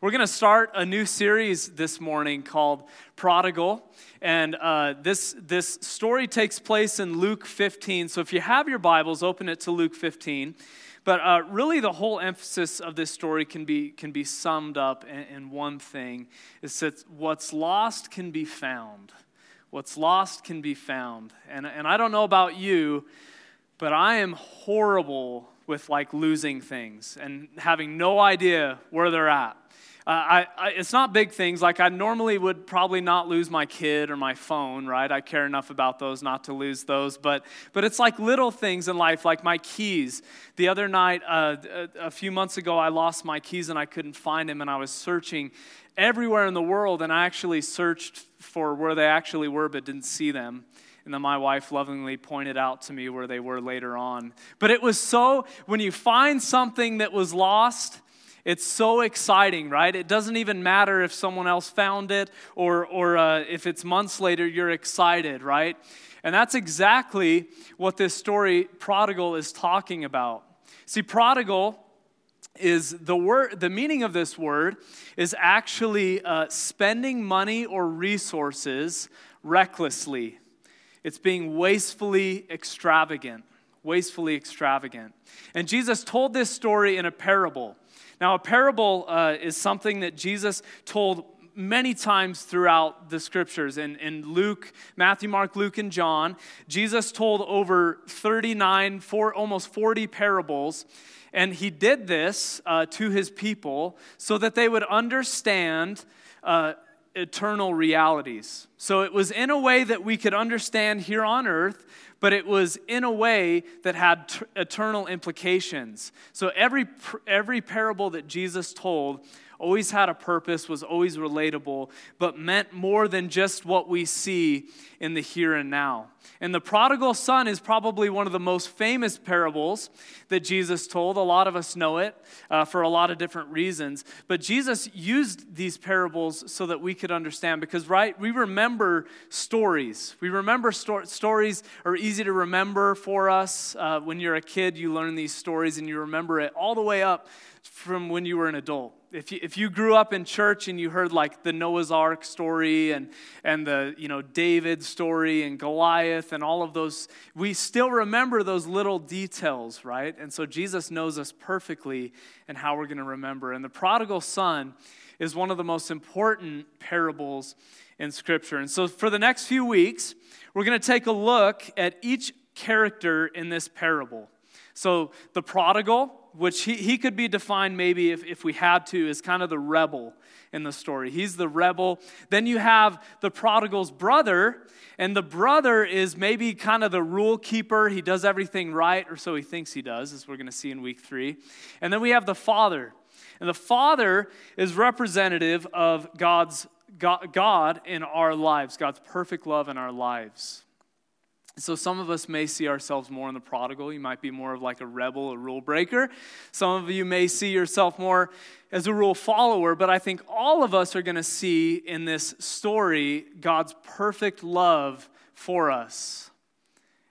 We're going to start a new series this morning called Prodigal, and this story takes place in Luke 15, so if you have your Bibles, open it to Luke 15, but really the whole emphasis of this story can be summed up in one thing, is that what's lost can be found. What's lost can be found, and I don't know about you, but I am horrible with like losing things and having no idea where they're at. It's not big things. Like I normally would probably not lose my kid or my phone, right? I care enough about those not to lose those. But it's like little things in life, like my keys. The other night, a few months ago, I lost my keys and I couldn't find them. And I was searching everywhere in the world. And I actually searched for where they actually were but didn't see them. And then my wife lovingly pointed out to me where they were later on. But it was so, when you find something that was lost, it's so exciting, right? It doesn't even matter if someone else found it or if it's months later, you're excited, right? And that's exactly what this story, Prodigal, is talking about. See, prodigal is the word. The meaning of this word is actually spending money or resources recklessly. It's being wastefully extravagant. And Jesus told this story in a parable. Now, a parable is something that Jesus told many times throughout the scriptures. In Luke, Matthew, Mark, Luke, and John, Jesus told over 39, almost 40 parables. And he did this to his people so that they would understand eternal realities. So it was in a way that we could understand here on earth, but it was in a way that had eternal implications. So every parable that Jesus told always had a purpose, was always relatable, but meant more than just what we see in the here and now. And the prodigal son is probably one of the most famous parables that Jesus told. A lot of us know it for a lot of different reasons. But Jesus used these parables so that we could understand, because right, we remember stories. We remember stories are easy to remember for us. When you're a kid, you learn these stories and you remember it all the way up from when you were an adult. If you grew up in church and you heard like the Noah's Ark story and the, you know, David story and Goliath and all of those, we still remember those little details, right? And so Jesus knows us perfectly and how we're going to remember. And the prodigal son is one of the most important parables in Scripture. And so for the next few weeks, we're going to take a look at each character in this parable. So the prodigal, which he could be defined maybe if we had to, as kind of the rebel in the story. He's the rebel. Then you have the prodigal's brother, and the brother is maybe kind of the rule keeper. He does everything right, or so he thinks he does, as we're going to see in week 3. And then we have the father. And the father is representative of God in our lives, God's perfect love in our lives. So some of us may see ourselves more in the prodigal. You might be more of like a rebel, a rule breaker. Some of you may see yourself more as a rule follower, but I think all of us are going to see in this story God's perfect love for us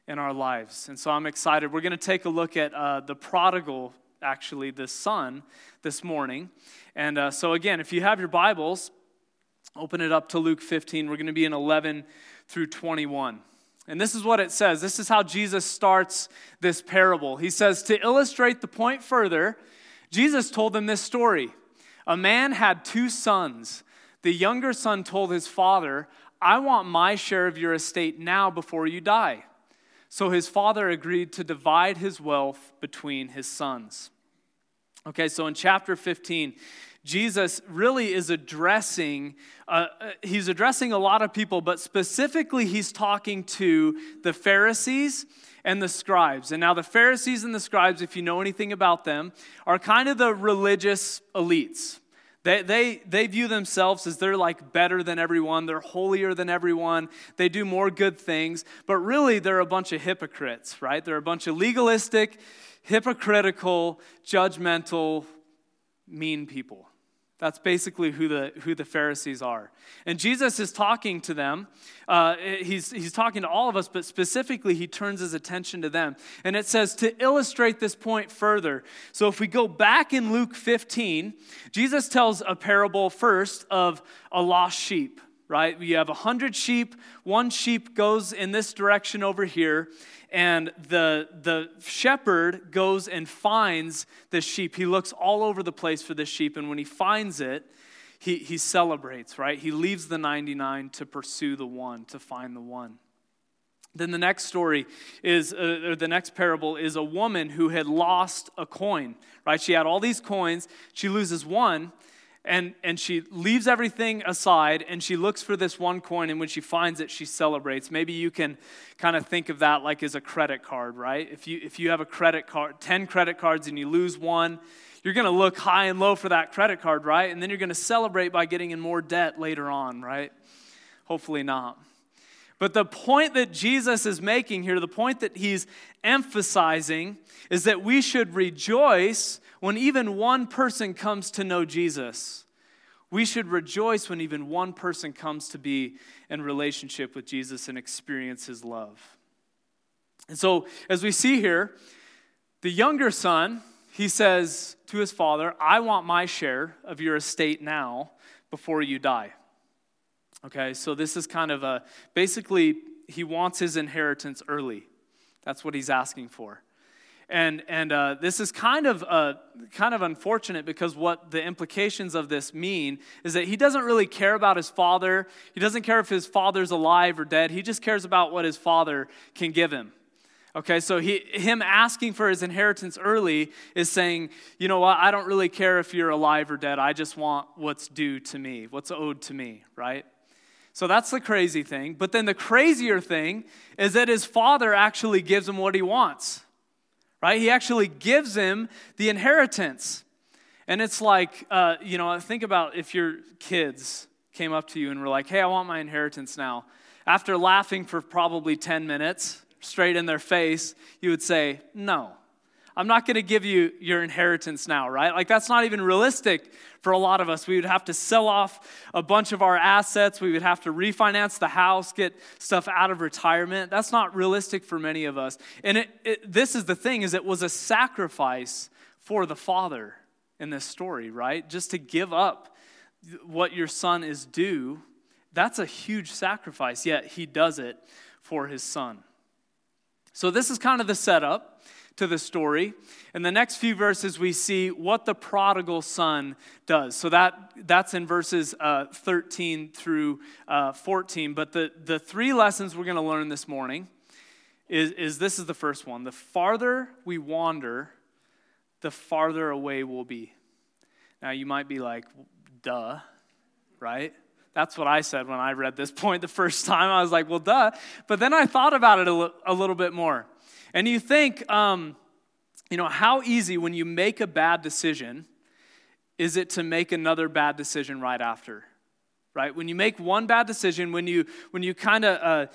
in our lives. And so I'm excited. We're going to take a look at the prodigal, actually the son, this morning. And so again, if you have your Bibles, open it up to Luke 15. We're going to be in 11 through 21. And this is what it says. This is how Jesus starts this parable. He says, to illustrate the point further, Jesus told them this story. A man had 2 sons. The younger son told his father, I want my share of your estate now before you die. So his father agreed to divide his wealth between his sons. Okay, so in chapter 15, Jesus really is addressing a lot of people, but specifically he's talking to the Pharisees and the scribes. And now the Pharisees and the scribes, if you know anything about them, are kind of the religious elites. They view themselves as they're like better than everyone. They're holier than everyone. They do more good things. But really, they're a bunch of hypocrites, right? They're a bunch of legalistic, hypocritical, judgmental, mean people. That's basically who the Pharisees are. And Jesus is talking to them. He's talking to all of us, but specifically he turns his attention to them. And it says, to illustrate this point further. So if we go back in Luke 15, Jesus tells a parable first of a lost sheep, right? You have 100 sheep. One sheep goes in this direction over here. And the shepherd goes and finds the sheep. He looks all over the place for this sheep. And when he finds it, he celebrates, right? He leaves the 99 to pursue the one, to find the one. Then the next story is, or the next parable is a woman who had lost a coin, right? She had all these coins. She loses one. And she leaves everything aside, and she looks for this one coin, and when she finds it, she celebrates. Maybe you can kind of think of that like as a credit card, right? If you have a credit card, 10 credit cards, and you lose one, you're going to look high and low for that credit card, right? And then you're going to celebrate by getting in more debt later on, right? Hopefully not. But the point that Jesus is making here, the point that he's emphasizing, is that we should rejoice when even one person comes to know Jesus. We should rejoice when even one person comes to be in relationship with Jesus and experience his love. And so, as we see here, the younger son, he says to his father, I want my share of your estate now before you die. Okay, so this is kind of basically, he wants his inheritance early. That's what he's asking for. And this is kind of unfortunate, because what the implications of this mean is that he doesn't really care about his father. He doesn't care if his father's alive or dead. He just cares about what his father can give him. Okay, so him asking for his inheritance early is saying, you know what, I don't really care if you're alive or dead. I just want what's due to me, what's owed to me, right? So that's the crazy thing. But then the crazier thing is that his father actually gives him what he wants, right? He actually gives him the inheritance. And it's like, think about if your kids came up to you and were like, hey, I want my inheritance now. After laughing for probably 10 minutes straight in their face, you would say, no, I'm not going to give you your inheritance now, right? Like, that's not even realistic for a lot of us. We would have to sell off a bunch of our assets. We would have to refinance the house, get stuff out of retirement. That's not realistic for many of us. And this is the thing, is it was a sacrifice for the father in this story, right? Just to give up what your son is due, that's a huge sacrifice, yet he does it for his son. So this is kind of the setup to the story. In the next few verses, we see what the prodigal son does. So that's in verses 13 through 14. But the three lessons we're going to learn this morning is this is the first one. The farther we wander, the farther away we'll be. Now, you might be like, duh, right? That's what I said when I read this point the first time. I was like, well, duh. But then I thought about it a little bit more. And you think, how easy when you make a bad decision is it to make another bad decision right after, right? When you make one bad decision, when you go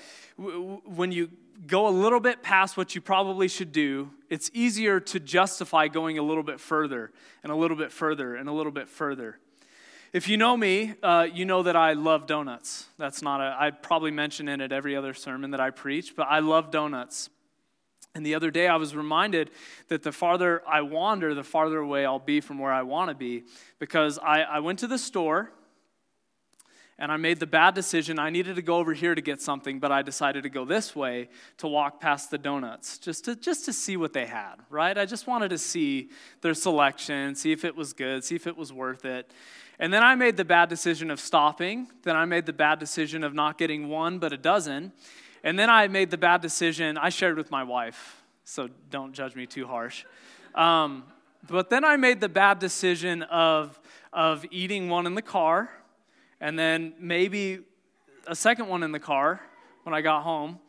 a little bit past what you probably should do, it's easier to justify going a little bit further and a little bit further and a little bit further. If you know me, you know that I love donuts. I probably mention it at every other sermon that I preach, but I love donuts. And the other day I was reminded that the farther I wander, the farther away I'll be from where I want to be, because I went to the store and I made the bad decision. I needed to go over here to get something, but I decided to go this way to walk past the donuts just to see what they had, right? I just wanted to see their selection, see if it was good, see if it was worth it. And then I made the bad decision of stopping. Then I made the bad decision of not getting one but a dozen. And then I made the bad decision, I shared with my wife, so don't judge me too harsh. But then I made the bad decision of eating one in the car, and then maybe a second one in the car when I got home.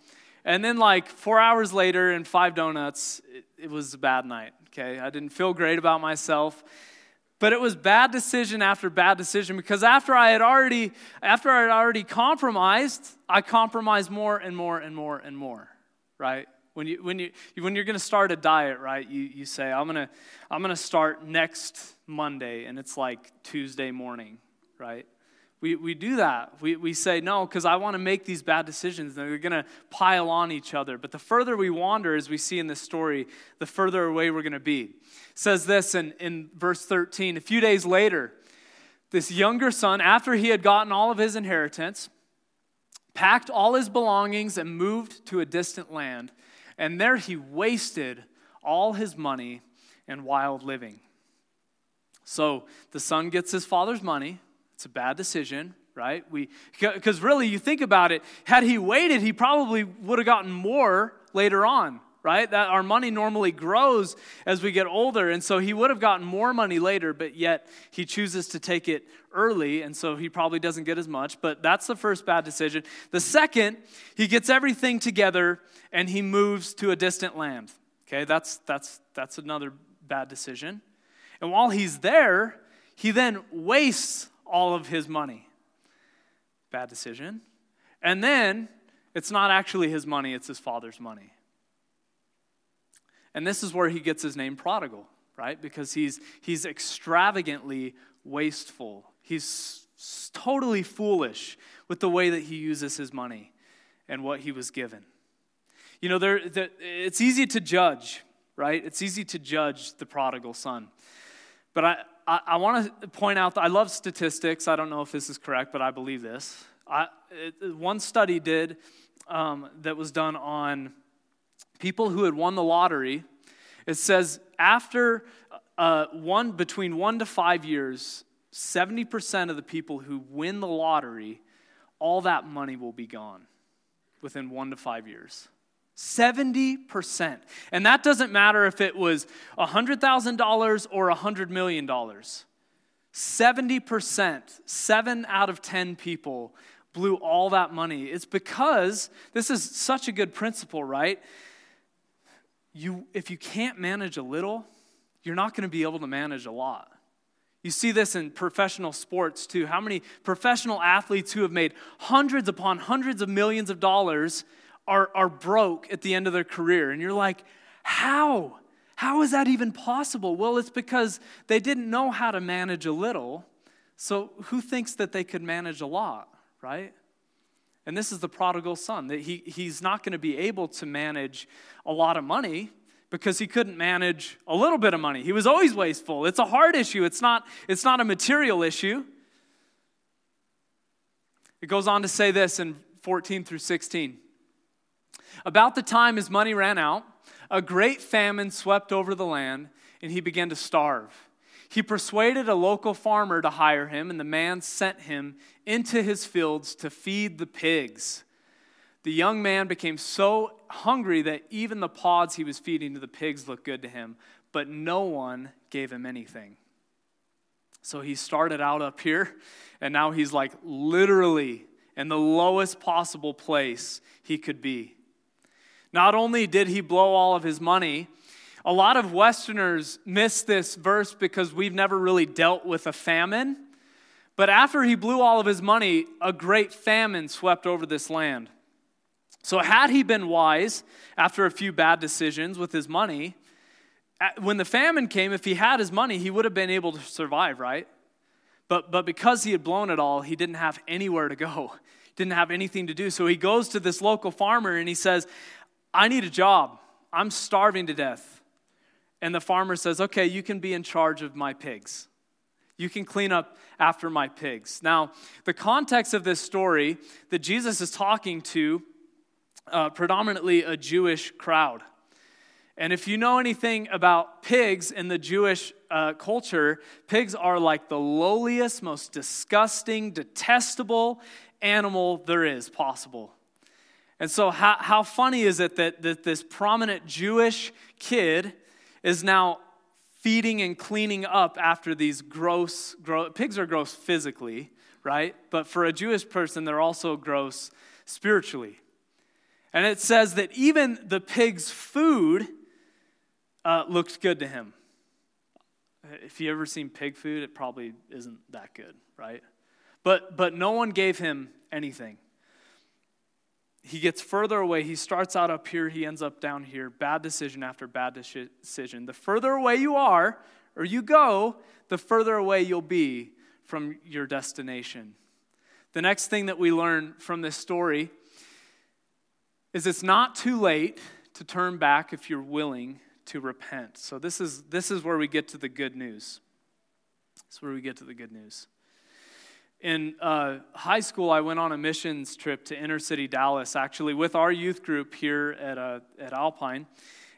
And then like 4 hours later and 5 donuts, it was a bad night, okay? I didn't feel great about myself. But it was bad decision after bad decision, because after I had already compromised, I compromised more and more and more and more, right? When you're going to start a diet, right? You say, I'm going to start next Monday, and it's like Tuesday morning, right? We do that. We say, no, because I want to make these bad decisions. They're going to pile on each other. But the further we wander, as we see in this story, the further away we're going to be. It says this in verse 13. A few days later, this younger son, after he had gotten all of his inheritance, packed all his belongings and moved to a distant land. And there he wasted all his money in wild living. So the son gets his father's money. It's a bad decision, right? Because really, you think about it, had he waited, he probably would have gotten more later on, right? That our money normally grows as we get older, and so he would have gotten more money later, but yet he chooses to take it early, and so he probably doesn't get as much, but that's the first bad decision. The second, he gets everything together, and he moves to a distant land, okay? That's another bad decision. And while he's there, he then wastes all of his money. Bad decision. And then, it's not actually his money, it's his father's money. And this is where he gets his name prodigal, right? Because he's extravagantly wasteful. He's totally foolish with the way that he uses his money and what he was given. You know, it's easy to judge, right? It's easy to judge the prodigal son. But I want to point out that I love statistics. I don't know if this is correct, but I believe this. One study did that was done on people who had won the lottery. It says after between 1 to 5 years, 70% of the people who win the lottery, all that money will be gone within 1 to 5 years. 70%. And that doesn't matter if it was $100,000 or $100 million. 70%, 7 out of 10 people blew all that money. It's because, this is such a good principle, right? If you can't manage a little, you're not going to be able to manage a lot. You see this in professional sports too. How many professional athletes who have made hundreds upon hundreds of millions of dollars are broke at the end of their career. And you're like, how? How is that even possible? Well, it's because they didn't know how to manage a little. So who thinks that they could manage a lot, right? And this is the prodigal son, that he's not going to be able to manage a lot of money because he couldn't manage a little bit of money. He was always wasteful. It's a heart issue. It's not a material issue. It goes on to say this in 14 through 16. About the time his money ran out, a great famine swept over the land, and he began to starve. He persuaded a local farmer to hire him, and the man sent him into his fields to feed the pigs. The young man became so hungry that even the pods he was feeding to the pigs looked good to him, but no one gave him anything. So he started out up here, and now he's like literally in the lowest possible place he could be. Not only did he blow all of his money, a lot of Westerners miss this verse because we've never really dealt with a famine. But after he blew all of his money, a great famine swept over this land. So had he been wise after a few bad decisions with his money, when the famine came, if he had his money, he would have been able to survive, right? But because he had blown it all, he didn't have anywhere to go. Didn't have anything to do. So he goes to this local farmer and he says, I need a job. I'm starving to death. And the farmer says, okay, you can be in charge of my pigs. You can clean up after my pigs. Now, the context of this story that Jesus is talking to predominantly a Jewish crowd. And if you know anything about pigs in the Jewish culture, pigs are like the lowliest, most disgusting, detestable animal there is possible. And so how funny is it that this prominent Jewish kid is now feeding and cleaning up after these pigs are gross physically, right? But for a Jewish person, they're also gross spiritually. And it says that even the pig's food looked good to him. If you ever seen pig food, it probably isn't that good, right? But no one gave him anything. he gets further away. He starts out up here. He ends up down here. Bad decision after bad decision. The further away you are or you go, the further away you'll be from your destination. The next thing that we learn from this story is it's not too late to turn back if you're willing to repent. So this is where we get to the good news. That's where we get to the good news. In high school, I went on a missions trip to inner city Dallas, actually, with our youth group here at Alpine.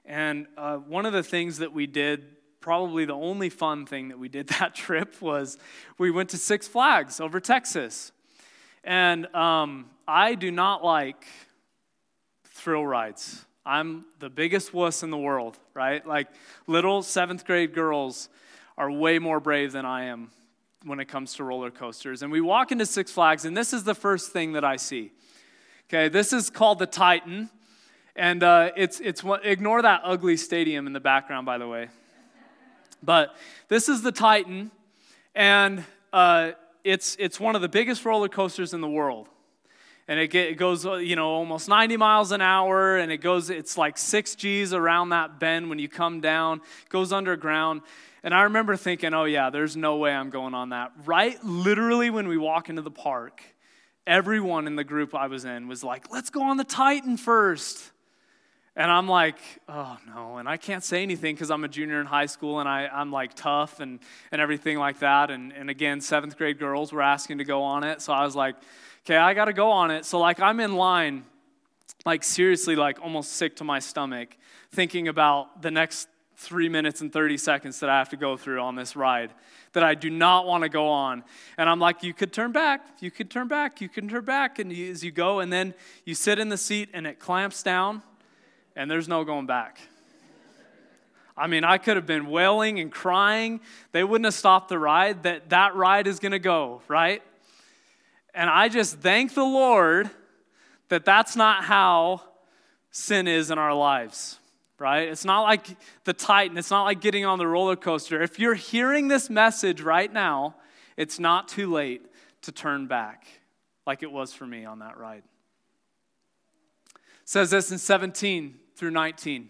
And one of the things that we did, probably the only fun thing that we did that trip, was we went to Six Flags over Texas. And I do not like thrill rides. I'm the biggest wuss in the world, right? Like, little seventh grade girls are way more brave than I am when it comes to roller coasters. And we walk into Six Flags, and this is the first thing that I see. Okay, this is called the Titan, and it's ignore that ugly stadium in the background, by the way. But this is the Titan, and it's one of the biggest roller coasters in the world. And it goes, you know, almost 90 miles an hour, and it's like 6 Gs around that bend when you come down. It goes underground. And I remember thinking, oh yeah, there's no way I'm going on that. Right literally when we walk into the park, everyone in the group I was in was like, let's go on the Titan first. And I'm like, oh no. And I can't say anything because I'm a junior in high school, and I'm like tough and everything like that. And again, seventh grade girls were asking to go on it. So I was like, okay, I got to go on it. So like I'm in line, like seriously, like almost sick to my stomach, thinking about the next 3 minutes and 30 seconds that I have to go through on this ride that I do not want to go on. And I'm like, you could turn back, you could turn back, you can turn back. And as you go, and then you sit in the seat and it clamps down and there's no going back. I mean, I could have been wailing and crying. They wouldn't have stopped the ride. That ride is going to go, right? And I just thank the Lord that that's not how sin is in our lives. Right? It's not like the Titan. It's not like getting on the roller coaster. If you're hearing this message right now, it's not too late to turn back like it was for me on that ride. It says this in 17 through 19.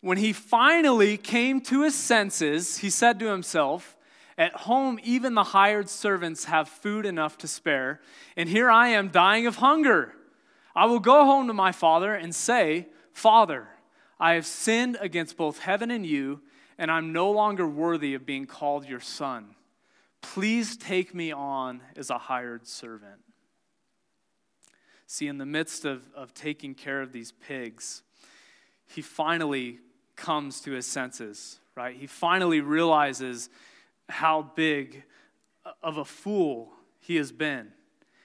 When he finally came to his senses, he said to himself, at home even the hired servants have food enough to spare, and here I am dying of hunger. I will go home to my father and say, Father, I have sinned against both heaven and you, and I'm no longer worthy of being called your son. Please take me on as a hired servant. See, in the midst of taking care of these pigs, he finally comes to his senses, right? He finally realizes how big of a fool he has been.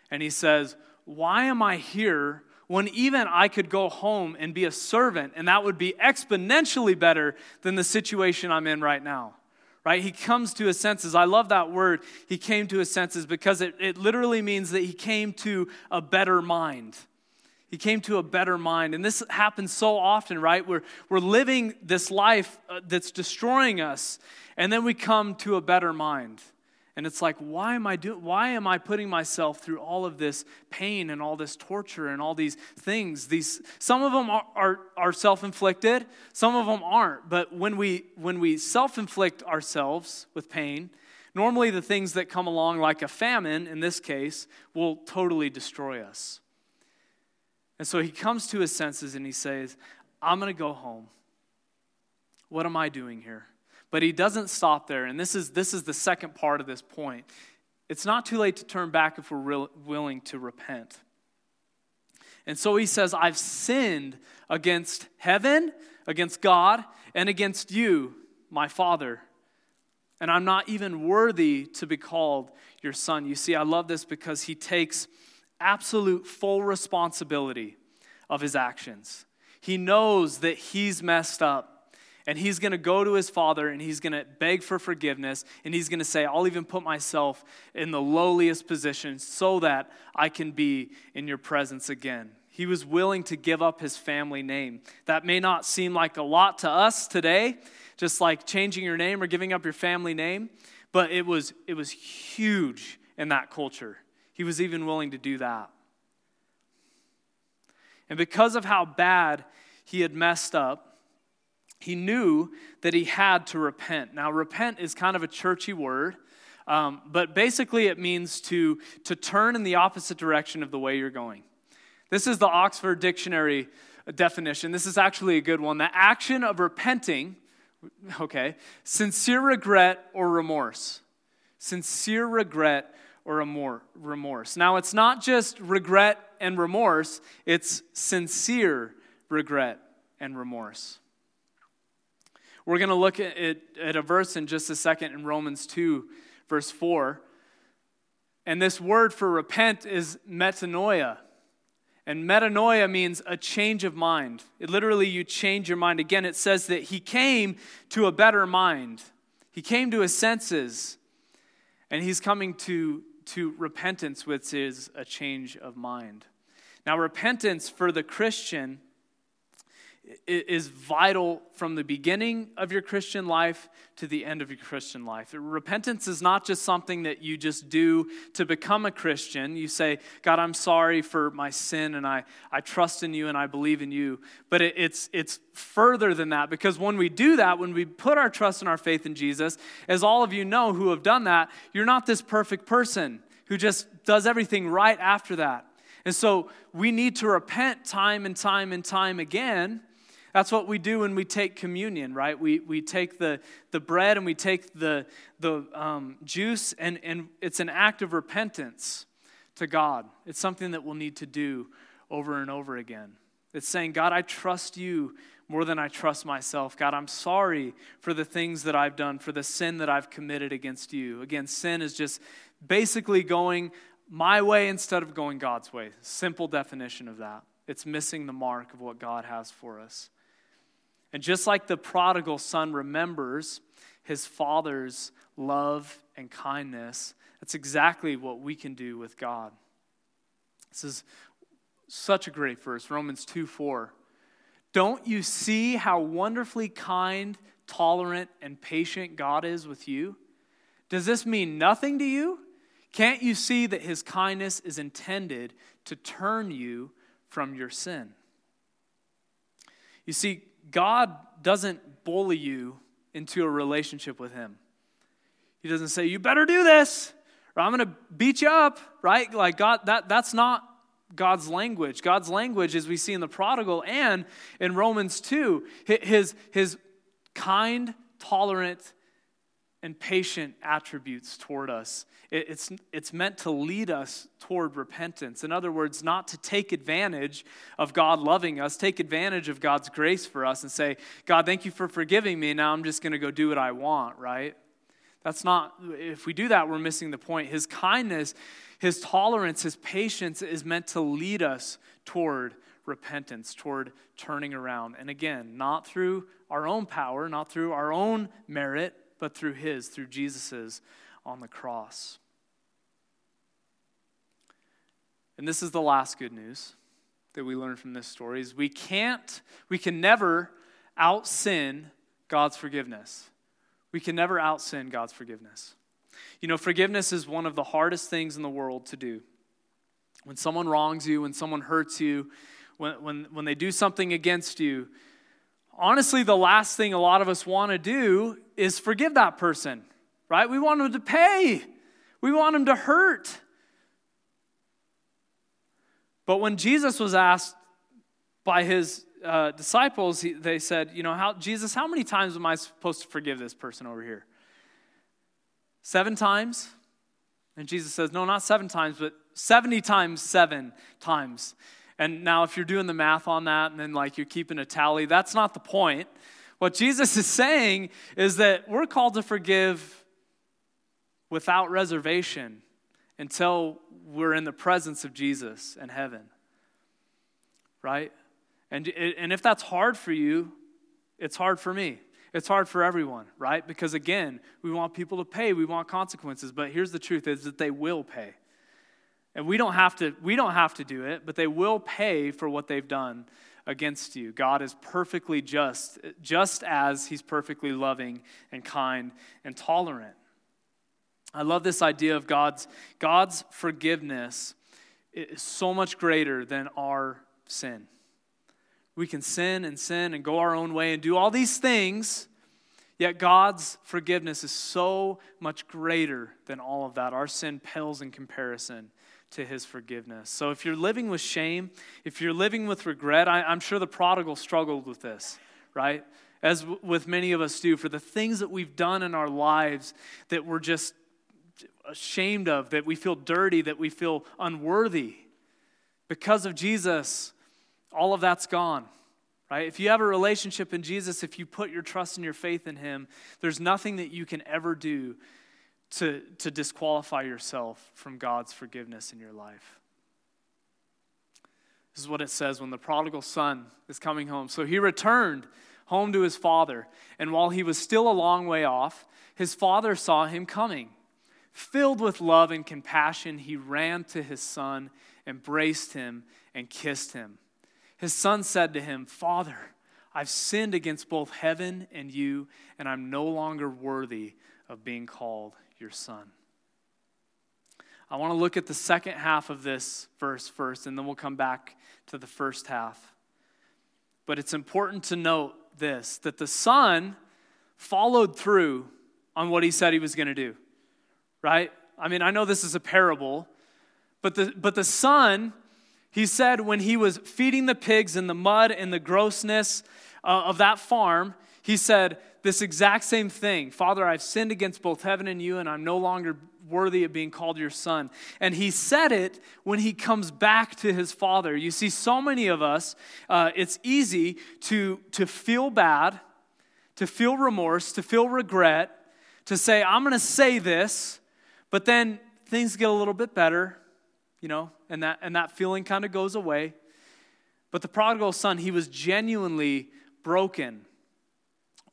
And he says, why am I here when even I could go home and be a servant, and that would be exponentially better than the situation I'm in right now, right? He comes to his senses. I love that word, he came to his senses, because it literally means that he came to a better mind. He came to a better mind, and this happens so often, right? We're living this life that's destroying us, and then we come to a better mind. And it's like, why am I putting myself through all of this pain and all this torture and all these things? Some of them are self-inflicted, some of them aren't. But when we self-inflict ourselves with pain, normally the things that come along, like a famine in this case, will totally destroy us. And so he comes to his senses and he says, I'm going to go home. What am I doing here? But he doesn't stop there, and this is the second part of this point. It's not too late to turn back if we're willing to repent. And so he says, I've sinned against heaven, against God, and against you, my Father. And I'm not even worthy to be called your son. You see, I love this because he takes absolute full responsibility of his actions. He knows that he's messed up. And he's going to go to his father, and he's going to beg for forgiveness, and he's going to say, I'll even put myself in the lowliest position so that I can be in your presence again. He was willing to give up his family name. That may not seem like a lot to us today, just like changing your name or giving up your family name, but it was huge in that culture. He was even willing to do that. And because of how bad he had messed up, he knew that he had to repent. Now, repent is kind of a churchy word, but basically it means to turn in the opposite direction of the way you're going. This is the Oxford Dictionary definition. This is actually a good one. The action of repenting, sincere regret or remorse. Sincere regret or remorse. Now, it's not just regret and remorse, it's sincere regret and remorse. We're going to look at a verse in just a second in Romans 2, verse 4. And this word for repent is metanoia. And metanoia means a change of mind. It literally, you change your mind. Again, it says that he came to a better mind. He came to his senses. And he's coming to repentance, which is a change of mind. Now, repentance for the Christian is vital from the beginning of your Christian life to the end of your Christian life. Repentance is not just something that you just do to become a Christian. You say, God, I'm sorry for my sin, and I trust in you, and I believe in you. But it's further than that, because when we do that, when we put our trust and our faith in Jesus, as all of you know who have done that, you're not this perfect person who just does everything right after that. And so we need to repent time and time and time again. That's what we do when we take communion, right? We take the bread and we take the juice, and it's an act of repentance to God. It's something that we'll need to do over and over again. It's saying, God, I trust you more than I trust myself. God, I'm sorry for the things that I've done, for the sin that I've committed against you. Again, sin is just basically going my way instead of going God's way. Simple definition of that. It's missing the mark of what God has for us. And just like the prodigal son remembers his father's love and kindness, that's exactly what we can do with God. This is such a great verse, Romans 2:4. Don't you see how wonderfully kind, tolerant, and patient God is with you? Does this mean nothing to you? Can't you see that his kindness is intended to turn you from your sin? You see, God doesn't bully you into a relationship with him. He doesn't say, you better do this, or I'm going to beat you up, right? Like God, that's not God's language. God's language, as we see in the prodigal and in Romans 2, his kind, tolerant, and patient attributes toward us. It's meant to lead us toward repentance. In other words, not to take advantage of God loving us, take advantage of God's grace for us and say, God, thank you for forgiving me. Now I'm just going to go do what I want, right? That's not, if we do that, we're missing the point. His kindness, his tolerance, his patience is meant to lead us toward repentance, toward turning around. And again, not through our own power, not through our own merit, but through his, through Jesus's on the cross. And this is the last good news that we learn from this story is we can never out-sin God's forgiveness. We can never out-sin God's forgiveness. You know, forgiveness is one of the hardest things in the world to do. When someone wrongs you, when someone hurts you, when they do something against you, honestly, the last thing a lot of us want to do is forgive that person, right? We want them to pay. We want them to hurt. But when Jesus was asked by his disciples, they said, you know, Jesus, how many times am I supposed to forgive this person over here? 7 times? And Jesus says, no, not 7 times, but 70 times 7 times. And now if you're doing the math on that and then like you're keeping a tally, that's not the point. What Jesus is saying is that we're called to forgive without reservation until we're in the presence of Jesus in heaven, right? And if that's hard for you, it's hard for me. It's hard for everyone, right? Because again, we want people to pay. We want consequences. But here's the truth is that they will pay. And we don't have to do it, but they will pay for what they've done against you. God is perfectly just as he's perfectly loving and kind and tolerant. I love this idea of God's forgiveness is so much greater than our sin. We can sin and go our own way and do all these things, yet God's forgiveness is so much greater than all of that. Our sin pales in comparison to his forgiveness. So if you're living with shame, if you're living with regret, I'm sure the prodigal struggled with this, right? As with many of us do, for the things that we've done in our lives that we're just ashamed of, that we feel dirty, that we feel unworthy. Because of Jesus, all of that's gone, right? If you have a relationship in Jesus, if you put your trust and your faith in him, there's nothing that you can ever do to disqualify yourself from God's forgiveness in your life. This is what it says when the prodigal son is coming home. So he returned home to his father, and while he was still a long way off, his father saw him coming. Filled with love and compassion, he ran to his son, embraced him, and kissed him. His son said to him, "Father, I've sinned against both heaven and you, and I'm no longer worthy of being called your son." I want to look at the second half of this verse first, and then we'll come back to the first half. But it's important to note this, that the son followed through on what he said he was going to do, right? I mean, I know this is a parable, but the son, he said when he was feeding the pigs in the mud and the grossness of that farm, he said this exact same thing. "Father, I've sinned against both heaven and you, and I'm no longer worthy of being called your son." And he said it when he comes back to his father. You see, so many of us, it's easy to feel bad, to feel remorse, to feel regret, to say, I'm going to say this, but then things get a little bit better, you know, and that feeling kind of goes away. But the prodigal son, he was genuinely broken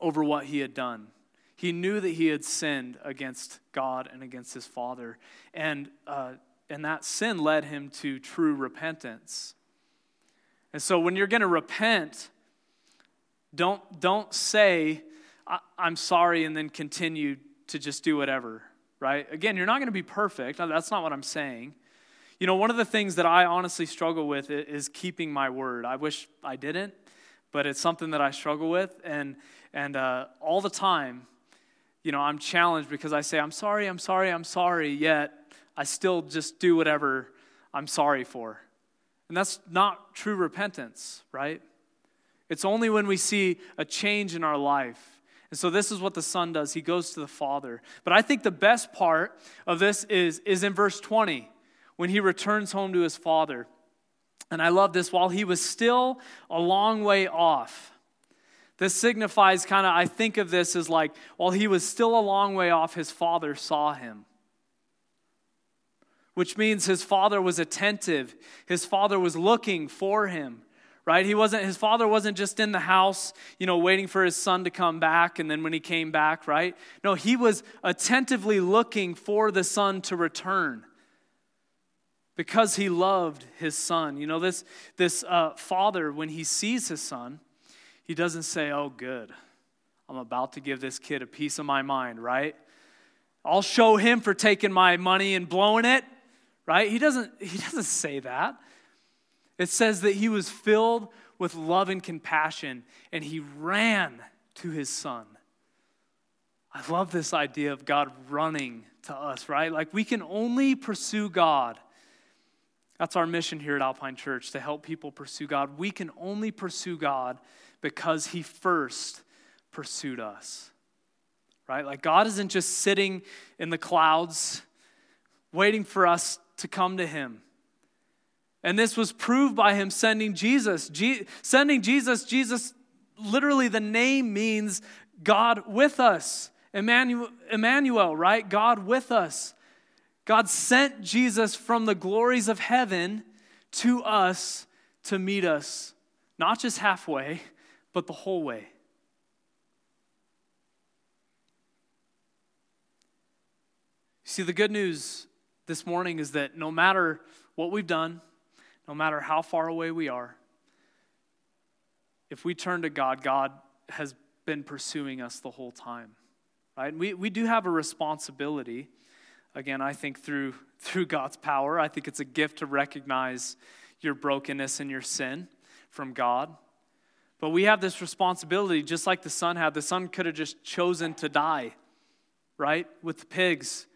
over what he had done. He knew that he had sinned against God and against his father. And that sin led him to true repentance. And so when you're going to repent, don't say, I'm sorry, and then continue to just do whatever, right? Again, you're not going to be perfect. That's not what I'm saying. You know, one of the things that I honestly struggle with is keeping my word. I wish I didn't, but it's something that I struggle with. And all the time, you know, I'm challenged because I say, I'm sorry, yet I still just do whatever I'm sorry for. And that's not true repentance, right? It's only when we see a change in our life. And so this is what the son does. He goes to the father. But I think the best part of this is in verse 20. When he returns home to his father. And I love this, while he was still a long way off. This signifies kind of, I think of this as like, while he was still a long way off, his father saw him. Which means his father was attentive. His father was looking for him, right? His father wasn't just in the house, you know, waiting for his son to come back, and then when he came back, right? No, he was attentively looking for the son to return. Because he loved his son. You know, this father, when he sees his son, he doesn't say, oh, good, I'm about to give this kid a piece of my mind, right? I'll show him for taking my money and blowing it, right? He doesn't say that. It says that he was filled with love and compassion, and he ran to his son. I love this idea of God running to us, right? Like, we can only pursue God. That's our mission here at Alpine Church, to help people pursue God. We can only pursue God because he first pursued us, right? Like, God isn't just sitting in the clouds waiting for us to come to him. And this was proved by him sending Jesus. Jesus, literally the name means God with us. Emmanuel, right? God with us. God sent Jesus from the glories of heaven to us to meet us, not just halfway, but the whole way. See, the good news this morning is that no matter what we've done, no matter how far away we are, if we turn to God, God has been pursuing us the whole time, right? And we do have a responsibility. Again, I think through God's power, I think it's a gift to recognize your brokenness and your sin from God. But we have this responsibility, just like the son had. The son could have just chosen to die, right, with the pigs.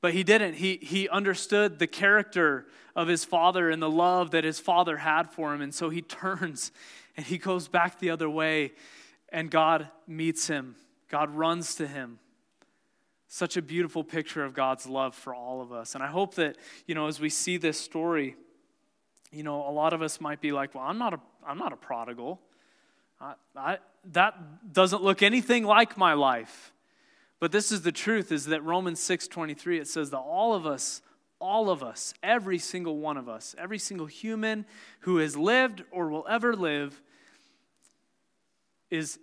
But he didn't. He understood the character of his father and the love that his father had for him. And so he turns and he goes back the other way, and God meets him. God runs to him. Such a beautiful picture of God's love for all of us. And I hope that, you know, as we see this story, you know, a lot of us might be like, well, I'm not a prodigal. That doesn't look anything like my life. But this is the truth, is that Romans 6:23, it says that all of us, every single one of us, every single human who has lived or will ever live is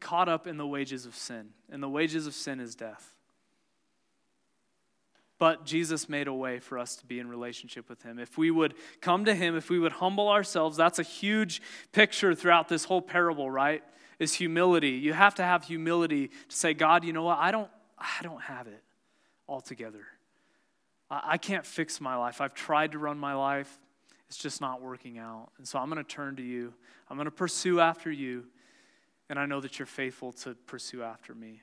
caught up in the wages of sin. And the wages of sin is death. But Jesus made a way for us to be in relationship with him. If we would come to him, if we would humble ourselves, that's a huge picture throughout this whole parable, right? Is humility. You have to have humility to say, God, you know what? I don't have it altogether. I can't fix my life. I've tried to run my life. It's just not working out. And so I'm going to turn to you. I'm going to pursue after you. And I know that you're faithful to pursue after me.